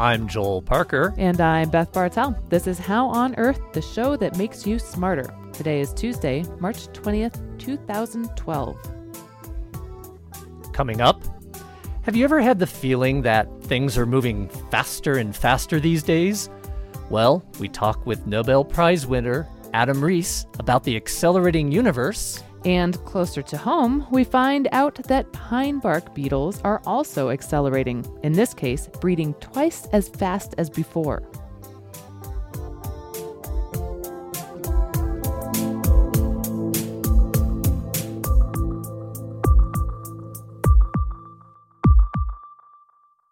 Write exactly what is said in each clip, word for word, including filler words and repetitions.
I'm Joel Parker. And I'm Beth Bartel. This is How on Earth, the show that makes you smarter. Today is Tuesday, March twentieth, two thousand twelve. Coming up, have you ever had the feeling that things are moving faster and faster these days? Well, we talk with Nobel Prize winner Adam Riess about the accelerating universe. And closer to home, we find out that pine bark beetles are also accelerating, in this case, breeding twice as fast as before.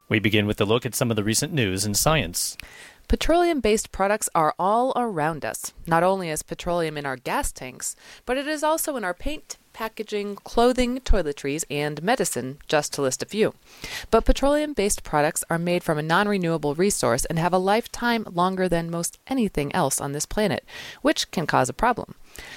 We begin with a look at some of the recent news in science. Petroleum-based products are all around us. Not only is petroleum in our gas tanks, but it is also in our paint, packaging, clothing, toiletries, and medicine, just to list a few. But petroleum-based products are made from a non-renewable resource and have a lifetime longer than most anything else on this planet, which can cause a problem.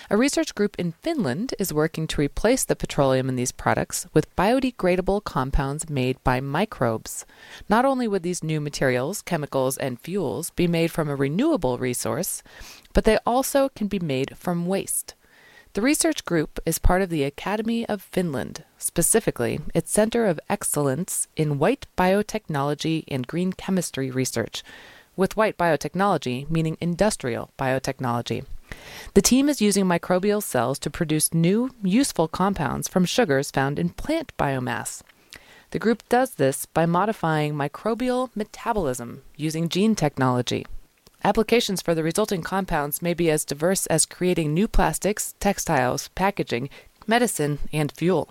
A research group in Finland is working to replace the petroleum in these products with biodegradable compounds made by microbes. Not only would these new materials, chemicals, and fuels be made from a renewable resource, but they also can be made from waste. The research group is part of the Academy of Finland, specifically its Center of Excellence in White Biotechnology and Green Chemistry Research, with white biotechnology meaning industrial biotechnology. The team is using microbial cells to produce new, useful compounds from sugars found in plant biomass. The group does this by modifying microbial metabolism using gene technology. Applications for the resulting compounds may be as diverse as creating new plastics, textiles, packaging, medicine, and fuel.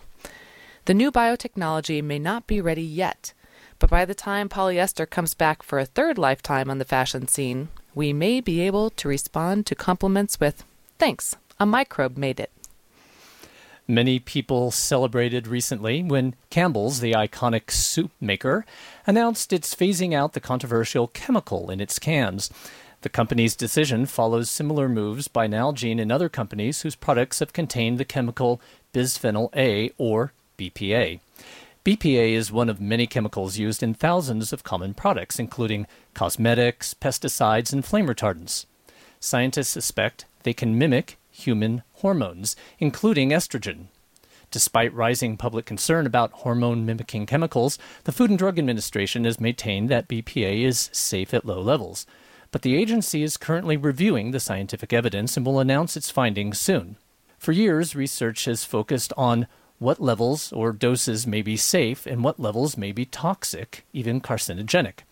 The new biotechnology may not be ready yet, but by the time polyester comes back for a third lifetime on the fashion scene, we may be able to respond to compliments with, "Thanks, a microbe made it." Many people celebrated recently when Campbell's, the iconic soup maker, announced it's phasing out the controversial chemical in its cans. The company's decision follows similar moves by Nalgene and other companies whose products have contained the chemical bisphenol A, or B P A. B P A is one of many chemicals used in thousands of common products, including cosmetics, pesticides, and flame retardants. Scientists suspect they can mimic human hormones, including estrogen. Despite rising public concern about hormone-mimicking chemicals, the Food and Drug Administration has maintained that B P A is safe at low levels. But the agency is currently reviewing the scientific evidence and will announce its findings soon. For years, research has focused on what levels or doses may be safe and what levels may be toxic, even carcinogenic.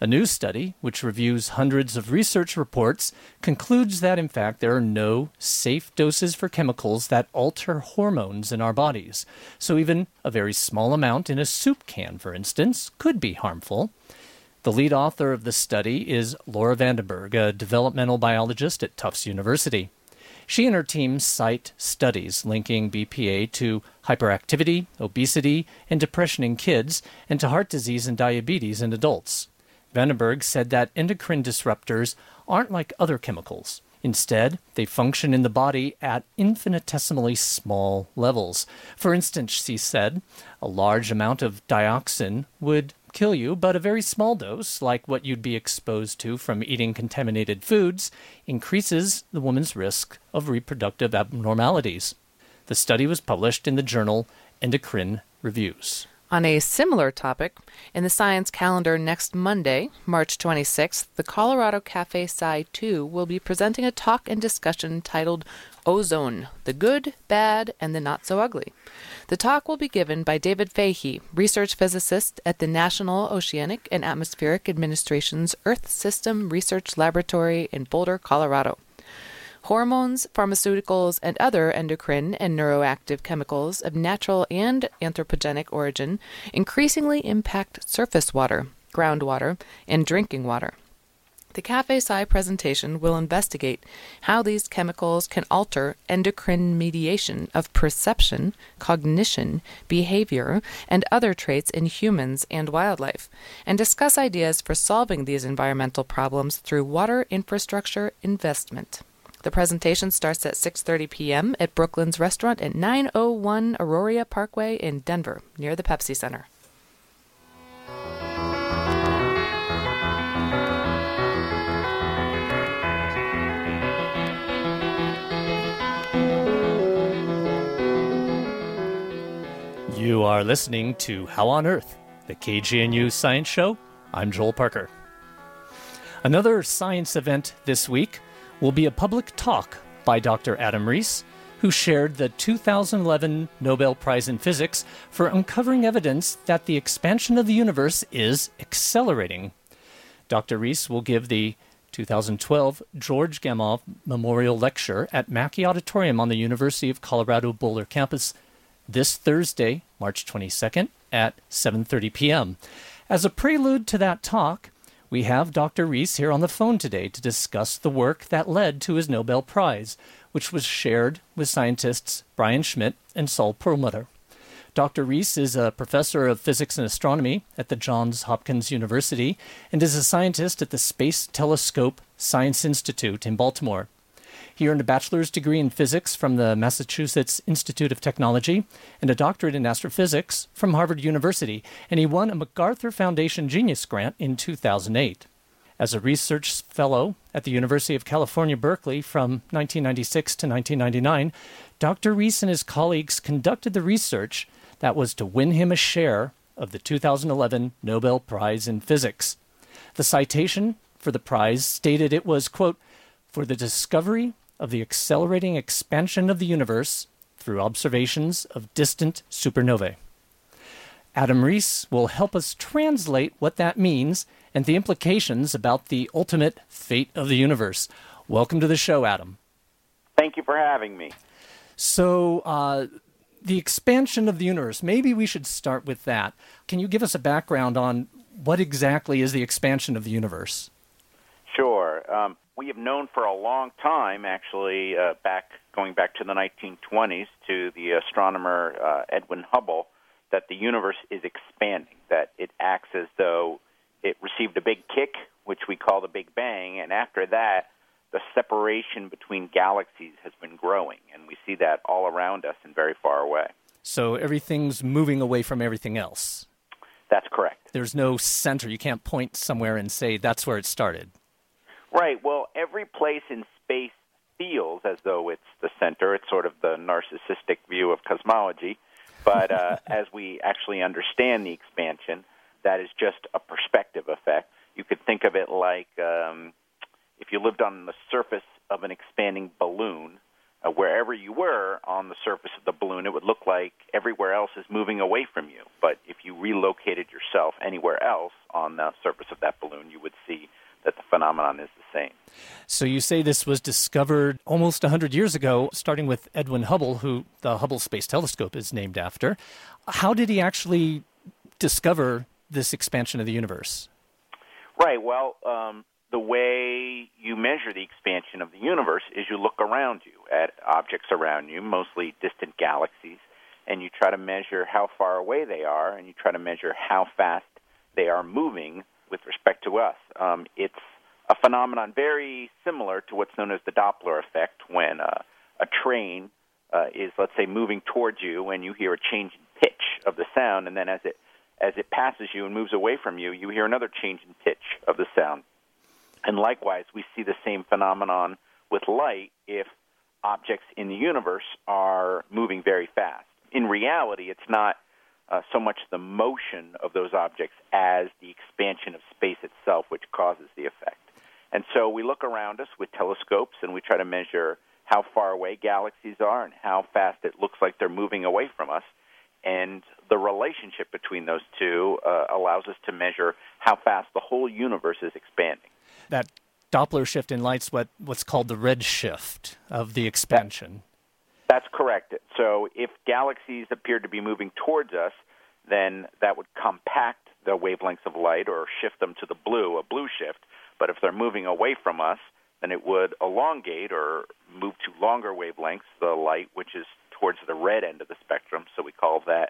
A new study, which reviews hundreds of research reports, concludes that, in fact, there are no safe doses for chemicals that alter hormones in our bodies. So even a very small amount in a soup can, for instance, could be harmful. The lead author of the study is Laura Vandenberg, a developmental biologist at Tufts University. She and her team cite studies linking B P A to hyperactivity, obesity, and depression in kids, and to heart disease and diabetes in adults. Vandenberg said that endocrine disruptors aren't like other chemicals. Instead, they function in the body at infinitesimally small levels. For instance, she said, a large amount of dioxin would kill you, but a very small dose, like what you'd be exposed to from eating contaminated foods, increases the woman's risk of reproductive abnormalities. The study was published in the journal Endocrine Reviews. On a similar topic, in the science calendar next Monday, March twenty-sixth, the Colorado Cafe Psi two will be presenting a talk and discussion titled Ozone, the Good, Bad, and the Not So Ugly. The talk will be given by David Fahey, research physicist at the National Oceanic and Atmospheric Administration's Earth System Research Laboratory in Boulder, Colorado. Hormones, pharmaceuticals, and other endocrine and neuroactive chemicals of natural and anthropogenic origin increasingly impact surface water, groundwater, and drinking water. The Cafe Psi presentation will investigate how these chemicals can alter endocrine mediation of perception, cognition, behavior, and other traits in humans and wildlife, and discuss ideas for solving these environmental problems through water infrastructure investment. The presentation starts at six thirty p.m. at Brooklyn's Restaurant at nine oh one Aurora Parkway in Denver, near the Pepsi Center. are listening to How on Earth, the K G N U Science Show. I'm Joel Parker. Another science event this week will be a public talk by Doctor Adam Riess, who shared the two thousand eleven Nobel Prize in Physics for uncovering evidence that the expansion of the universe is accelerating. Doctor Riess will give the two thousand twelve George Gamow Memorial Lecture at Macky Auditorium on the University of Colorado Boulder campus this Thursday, March twenty-second at seven thirty p.m. As a prelude to that talk, we have Doctor Riess here on the phone today to discuss the work that led to his Nobel Prize, which was shared with scientists Brian Schmidt and Saul Perlmutter. Doctor Riess is a professor of physics and astronomy at the Johns Hopkins University and is a scientist at the Space Telescope Science Institute in Baltimore. He earned a bachelor's degree in physics from the Massachusetts Institute of Technology and a doctorate in astrophysics from Harvard University, and he won a MacArthur Foundation Genius Grant in two thousand eight. As a research fellow at the University of California, Berkeley from nineteen ninety-six to nineteen ninety-nine, Doctor Riess and his colleagues conducted the research that was to win him a share of the two thousand eleven Nobel Prize in Physics. The citation for the prize stated it was, quote, "for the discovery of the accelerating expansion of the universe through observations of distant supernovae." Adam Riess will help us translate what that means and the implications about the ultimate fate of the universe. Welcome to the show, Adam. Thank you for having me. So, uh, the expansion of the universe, maybe we should start with that. Can you give us a background on what exactly is the expansion of the universe? Sure. Um, we have known for a long time, actually, uh, back going back to the nineteen twenties, to the astronomer uh, Edwin Hubble, that the universe is expanding, that it acts as though it received a big kick, which we call the Big Bang, and after that, the separation between galaxies has been growing, and we see that all around us and very far away. So everything's moving away from everything else. That's correct. There's no center. You can't point somewhere and say that's where it started. Right. Well, every place in space feels as though it's the center. It's sort of the narcissistic view of cosmology. But uh, as we actually understand the expansion, that is just a perspective effect. You could think of it like um, if you lived on the surface of an expanding balloon, uh, wherever you were on the surface of the balloon, it would look like everywhere else is moving away from you. But if you relocated yourself anywhere else on the surface of that balloon, you would see that the phenomenon is the same. So you say this was discovered almost one hundred years ago, starting with Edwin Hubble, who the Hubble Space Telescope is named after. How did he actually discover this expansion of the universe? Right. Well, um, the way you measure the expansion of the universe is you look around you at objects around you, mostly distant galaxies, and you try to measure how far away they are, and you try to measure how fast they are moving with respect to us. Um, it's a phenomenon very similar to what's known as the Doppler effect, when uh, a train uh, is, let's say, moving towards you, and you hear a change in pitch of the sound, and then as it as it passes you and moves away from you, you hear another change in pitch of the sound. And likewise, we see the same phenomenon with light if objects in the universe are moving very fast. In reality, it's not Uh, so much the motion of those objects as the expansion of space itself, which causes the effect. And so we look around us with telescopes, and we try to measure how far away galaxies are and how fast it looks like they're moving away from us. And the relationship between those two uh, allows us to measure how fast the whole universe is expanding. That Doppler shift in light's what, what's called the red shift of the expansion. That- That's correct. So if galaxies appear to be moving towards us, then that would compact the wavelengths of light or shift them to the blue, a blue shift. But if they're moving away from us, then it would elongate or move to longer wavelengths, the light, which is towards the red end of the spectrum. So we call that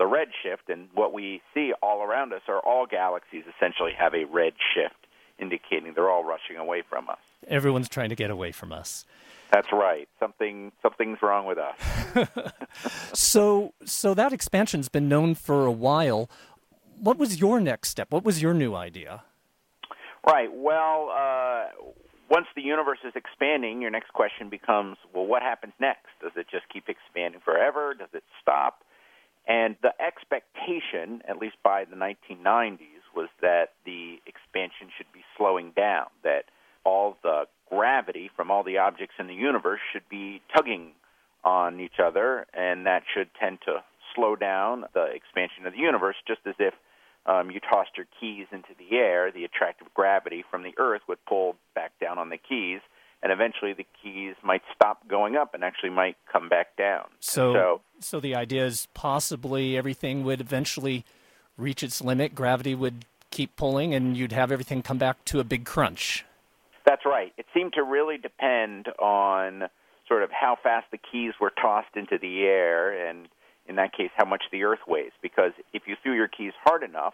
the red shift. And what we see all around us are all galaxies essentially have a red shift, indicating they're all rushing away from us. Everyone's trying to get away from us. That's right. Something something's wrong with us. So so that expansion's been known for a while. What was your next step? What was your new idea? Right. Well, uh, once the universe is expanding, your next question becomes, well, what happens next? Does it just keep expanding forever? Does it stop? And the expectation, at least by the nineteen nineties, was that the expansion should be slowing down, that all the gravity from all the objects in the universe should be tugging on each other, and that should tend to slow down the expansion of the universe, just as if um, you tossed your keys into the air, the attractive gravity from the Earth would pull back down on the keys, and eventually the keys might stop going up and actually might come back down. So, so, so the idea is possibly everything would eventually reach its limit, gravity would keep pulling, and you'd have everything come back to a big crunch. That's right. It seemed to really depend on sort of how fast the keys were tossed into the air, and in that case, how much the Earth weighs. Because if you threw your keys hard enough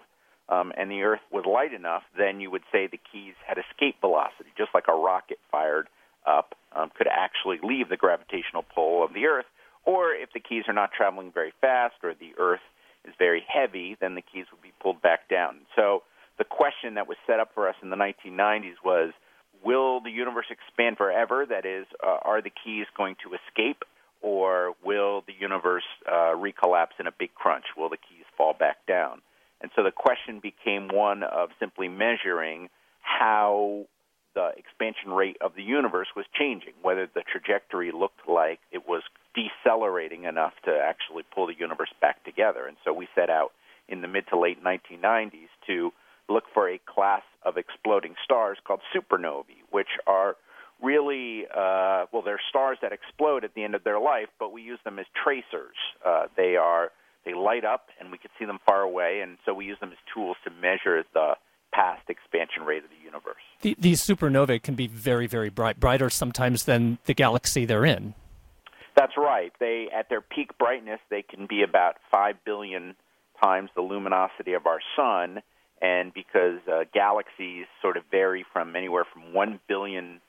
um, and the Earth was light enough, then you would say the keys had escape velocity, just like a rocket fired up um, could actually leave the gravitational pull of the Earth. Or if the keys are not traveling very fast or the Earth is very heavy, then the keys would be pulled back down. So the question that was set up for us in the nineteen nineties was, will the universe expand forever? That is, uh, are the keys going to escape, or will the universe uh, recollapse in a big crunch? Will the keys fall back down? And so the question became one of simply measuring how the expansion rate of the universe was changing, whether the trajectory looked like it was decelerating enough to actually pull the universe back together. And so we set out in the mid to late nineteen nineties to look for a class of exploding stars called supernovae, which are really, uh, well, they're stars that explode at the end of their life, but we use them as tracers. Uh, they are they light up, and we can see them far away, and so we use them as tools to measure the past expansion rate of the universe. The, these supernovae can be very, very bright, brighter sometimes than the galaxy they're in. That's right. They, at their peak brightness, they can be about five billion times the luminosity of our sun, and because uh, galaxies sort of vary from anywhere from one billion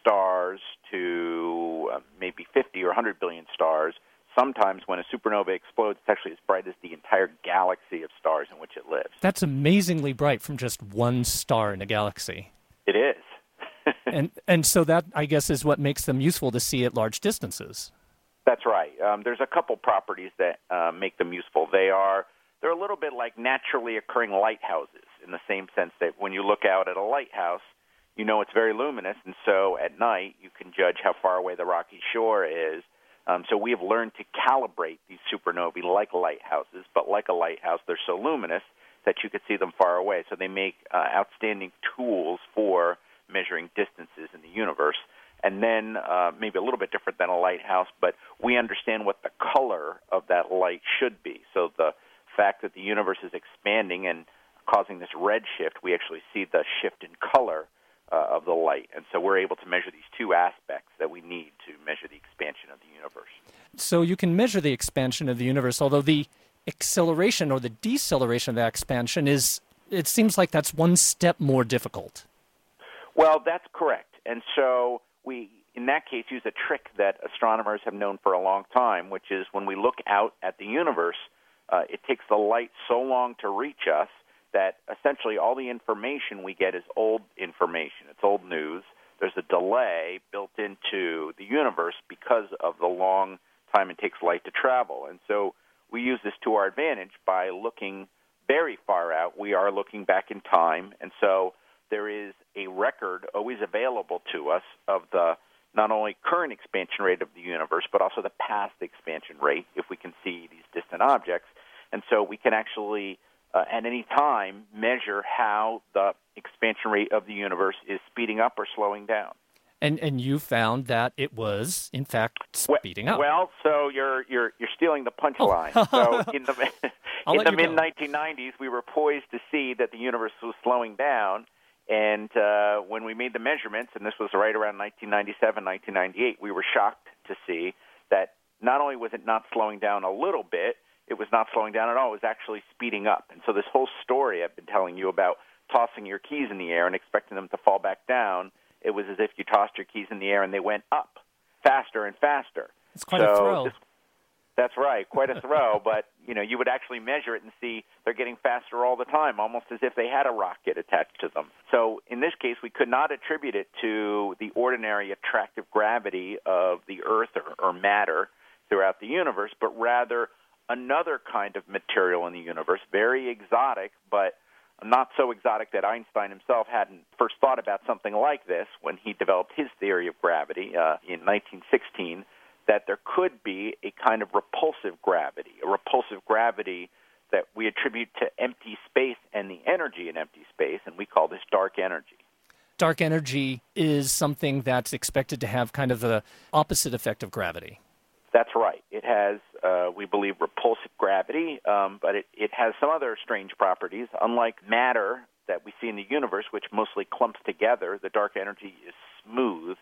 stars to uh, maybe fifty or one hundred billion stars, sometimes when a supernova explodes, it's actually as bright as the entire galaxy of stars in which it lives. That's amazingly bright from just one star in a galaxy. It is. and and so that, I guess, is what makes them useful to see at large distances. That's right. Um, there's a couple properties that uh, make them useful. They are They're a little bit like naturally occurring lighthouses in the same sense that when you look out at a lighthouse, you know it's very luminous, and so at night you can judge how far away the rocky shore is. Um, so we have learned to calibrate these supernovae like lighthouses, but like a lighthouse, they're so luminous that you could see them far away. So they make uh, outstanding tools for measuring distances in the universe. And then uh, maybe a little bit different than a lighthouse, but we understand what the color of that light should be. So the fact that the universe is expanding and causing this red shift, we actually see the shift in color uh, of the light. And so we're able to measure these two aspects that we need to measure the expansion of the universe. So you can measure the expansion of the universe, although the acceleration or the deceleration of that expansion is, it seems like that's one step more difficult. Well, that's correct. And so we, in that case, use a trick that astronomers have known for a long time, which is when we look out at the universe, Uh, it takes the light so long to reach us that essentially all the information we get is old information. It's old news. There's a delay built into the universe because of the long time it takes light to travel. And so we use this to our advantage by looking very far out. We are looking back in time. And so there is a record always available to us of the not only current expansion rate of the universe, but also the past expansion rate if we can see these distant objects. And so we can actually, uh, at any time, measure how the expansion rate of the universe is speeding up or slowing down. And and you found that it was, in fact, speeding well, up. Well, so you're you're you're stealing the punchline. Oh. So in the in the mid nineteen nineties, we were poised to see that the universe was slowing down. And uh, when we made the measurements, and this was right around nineteen ninety-seven, nineteen ninety-eight, we were shocked to see that not only was it not slowing down a little bit, it was not slowing down at all. It was actually speeding up. And so this whole story I've been telling you about tossing your keys in the air and expecting them to fall back down, it was as if you tossed your keys in the air and they went up faster and faster. It's quite so a thrill. This, that's right, quite a throw, but you know, you would actually measure it and see they're getting faster all the time, almost as if they had a rocket attached to them. So in this case, we could not attribute it to the ordinary attractive gravity of the Earth or, or matter throughout the universe, but rather another kind of material in the universe, very exotic, but not so exotic that Einstein himself hadn't first thought about something like this when he developed his theory of gravity uh, in nineteen sixteen, that there could be a kind of repulsive gravity, a repulsive gravity that we attribute to empty space and the energy in empty space, and we call this dark energy. Dark energy is something that's expected to have kind of the opposite effect of gravity. That's right. It has, uh, we believe, repulsive gravity, um, but it, it has some other strange properties. Unlike matter that we see in the universe, which mostly clumps together, the dark energy is smooth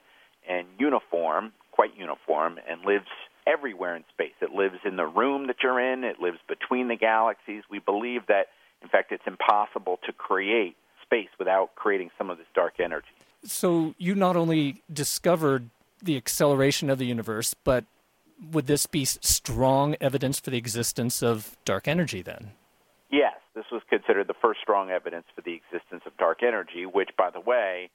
and uniform, quite uniform, and lives everywhere in space. It lives in the room that you're in. It lives between the galaxies. We believe that, in fact, it's impossible to create space without creating some of this dark energy. So you not only discovered the acceleration of the universe, but would this be strong evidence for the existence of dark energy then? Yes, this was considered the first strong evidence for the existence of dark energy, which, by the way,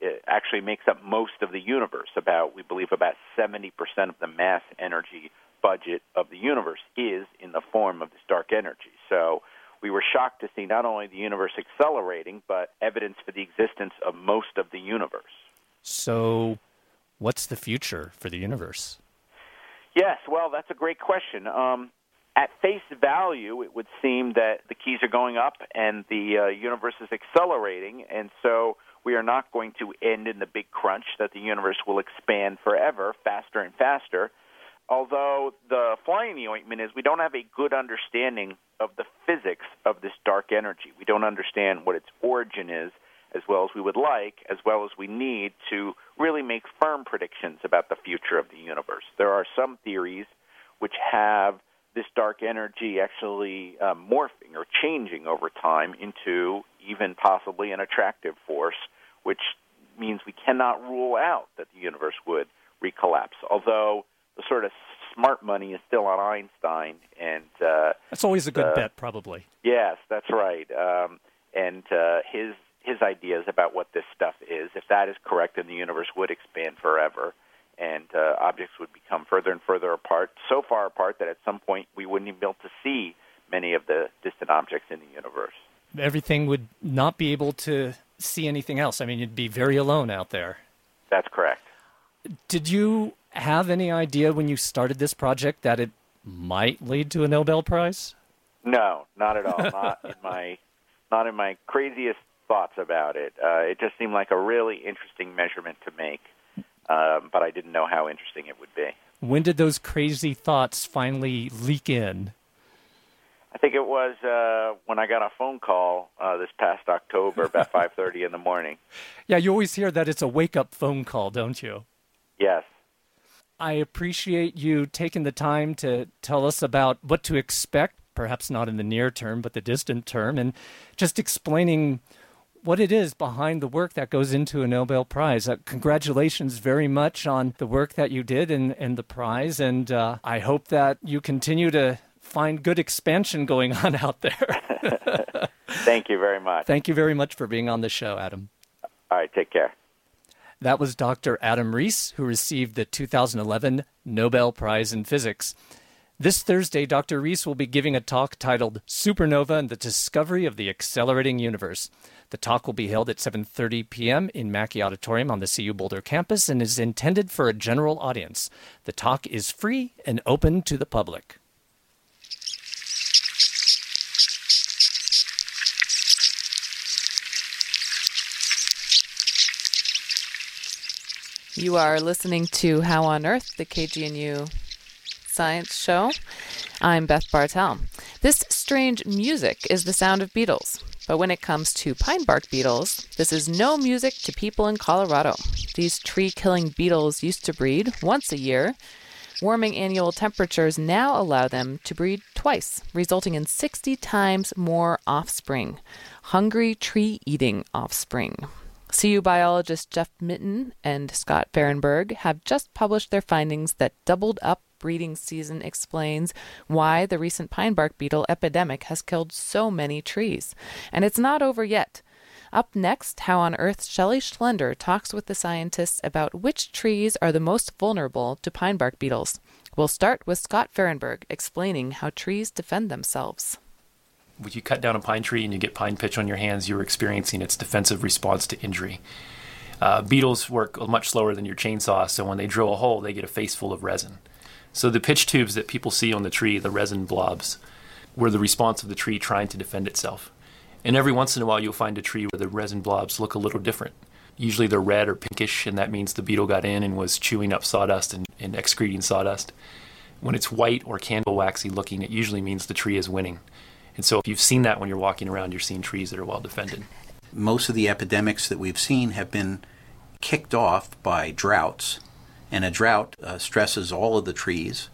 it actually makes up most of the universe. About, we believe, about seventy percent of the mass energy budget of the universe is in the form of this dark energy. So we were shocked to see not only the universe accelerating, but evidence for the existence of most of the universe. So what's the future for the universe? Yes, well, that's a great question. Um, at face value, it would seem that the keys are going up and the uh, universe is accelerating, and so we are not going to end in the big crunch, that the universe will expand forever, faster and faster. Although the fly in the ointment is we don't have a good understanding of the physics of this dark energy. We don't understand what its origin is as well as we would like, as well as we need to really make firm predictions about the future of the universe. There are some theories which have this dark energy actually uh, morphing or changing over time into even possibly an attractive force, which means we cannot rule out that the universe would recollapse, although the sort of smart money is still on Einstein. and uh, That's always a good uh, bet, probably. Yes, that's right. Um, and uh, his his ideas about what this stuff is. If that is correct, then the universe would expand forever, and uh, objects would become further and further apart, so far apart that at some point we wouldn't even be able to see many of the distant objects in the universe. Everything would not be able to see anything else. I mean, you'd be very alone out there. That's correct. Did you have any idea when you started this project that it might lead to a Nobel Prize? No, not at all. not in my, not in my craziest thoughts about it. Uh, it just seemed like a really interesting measurement to make, um, but I didn't know how interesting it would be. When did those crazy thoughts finally leak in? I think it was uh, when I got a phone call uh, this past October, about five thirty in the morning. Yeah, you always hear that it's a wake-up phone call, don't you? Yes. I appreciate you taking the time to tell us about what to expect, perhaps not in the near term, but the distant term, and just explaining what it is behind the work that goes into a Nobel Prize. Uh, congratulations very much on the work that you did and, and the prize, and uh, I hope that you continue to find good expansion going on out there. Thank you very much. Thank you very much for being on the show, Adam. All right, take care. That was Doctor Adam Riess, who received the two thousand eleven Nobel Prize in Physics. This Thursday, Doctor Riess will be giving a talk titled Supernova and the Discovery of the Accelerating Universe. The talk will be held at seven thirty p.m. in Macky Auditorium on the C U Boulder campus and is intended for a general audience. The talk is free and open to the public. You are listening to How on Earth, the K G N U Science Show. I'm Beth Bartel. This strange music is the sound of beetles. But when it comes to pine bark beetles, this is no music to people in Colorado. These tree-killing beetles used to breed once a year. Warming annual temperatures now allow them to breed twice, resulting in sixty times more offspring. Hungry, tree-eating offspring. C U biologists Jeff Mitten and Scott Ferenberg have just published their findings that doubled up breeding season explains why the recent pine bark beetle epidemic has killed so many trees. And it's not over yet. Up next, How on Earth's Shelley Schlender talks with the scientists about which trees are the most vulnerable to pine bark beetles. We'll start with Scott Ferenberg explaining how trees defend themselves. When you cut down a pine tree and you get pine pitch on your hands, you're experiencing its defensive response to injury. Uh, beetles work much slower than your chainsaw, so when they drill a hole, they get a face full of resin. So the pitch tubes that people see on the tree, the resin blobs, were the response of the tree trying to defend itself. And every once in a while, you'll find a tree where the resin blobs look a little different. Usually they're red or pinkish, and that means the beetle got in and was chewing up sawdust and, and excreting sawdust. When it's white or candle waxy looking, it usually means the tree is winning. And so if you've seen that when you're walking around, you're seeing trees that are well defended. Most of the epidemics that we've seen have been kicked off by droughts, and a drought uh, stresses all of the trees,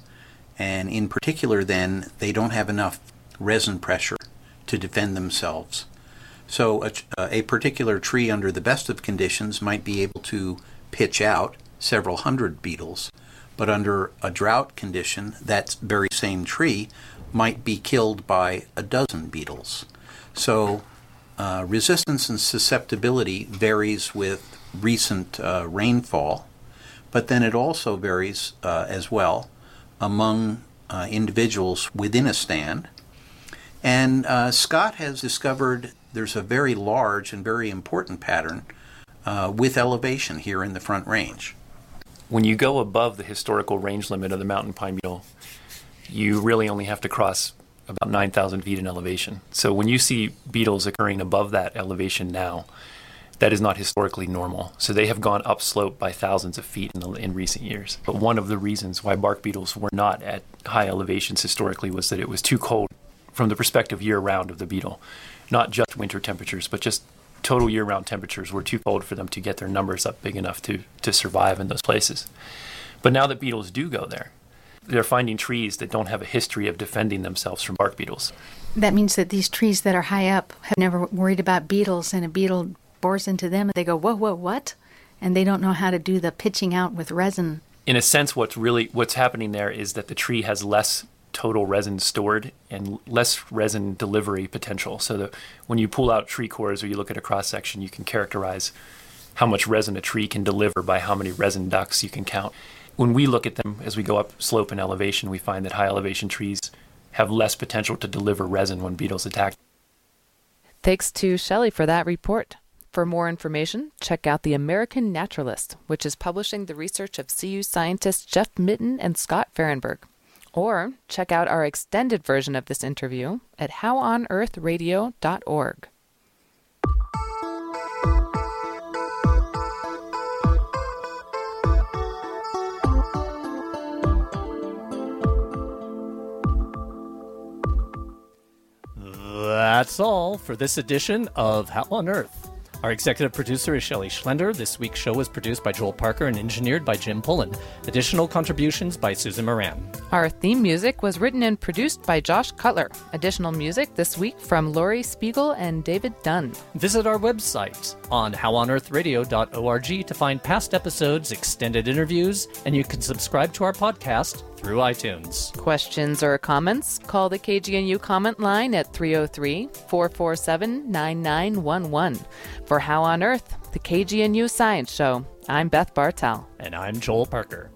and in particular then they don't have enough resin pressure to defend themselves. So a, a particular tree under the best of conditions might be able to pitch out several hundred beetles, but under a drought condition that very same tree might be killed by a dozen beetles. So uh, resistance and susceptibility varies with recent uh, rainfall, but then it also varies uh, as well among uh, individuals within a stand. And uh, Scott has discovered there's a very large and very important pattern uh, with elevation here in the Front Range. When you go above the historical range limit of the mountain pine beetle, you really only have to cross about nine thousand feet in elevation. So when you see beetles occurring above that elevation now, that is not historically normal. So they have gone upslope by thousands of feet in, the, in recent years. But one of the reasons why bark beetles were not at high elevations historically was that it was too cold from the perspective year-round of the beetle. Not just winter temperatures, but just total year-round temperatures were too cold for them to get their numbers up big enough to, to survive in those places. But now that beetles do go there, they're finding trees that don't have a history of defending themselves from bark beetles. That means that these trees that are high up have never worried about beetles, and a beetle bores into them and they go, whoa, whoa, what? And they don't know how to do the pitching out with resin. In a sense, what's really what's happening there is that the tree has less total resin stored and less resin delivery potential. So that when you pull out tree cores or you look at a cross-section, you can characterize how much resin a tree can deliver by how many resin ducts you can count. When we look at them as we go up slope in elevation, we find that high elevation trees have less potential to deliver resin when beetles attack. Thanks to Shelley for that report. For more information, check out The American Naturalist, which is publishing the research of C U scientists Jeff Mitten and Scott Ferenberg. Or check out our extended version of this interview at how on earth radio dot org. That's all for this edition of How on Earth. Our executive producer is Shelley Schlender. This week's show was produced by Joel Parker and engineered by Jim Pullen. Additional contributions by Susan Moran. Our theme music was written and produced by Josh Cutler. Additional music this week from Lori Spiegel and David Dunn. Visit our website on how on earth radio dot org to find past episodes, extended interviews, and you can subscribe to our podcast through iTunes. Questions or comments? Call the K G N U comment line at three oh three, four four seven, nine nine one one. For How on Earth, the K G N U Science Show, I'm Beth Bartel. And I'm Joel Parker.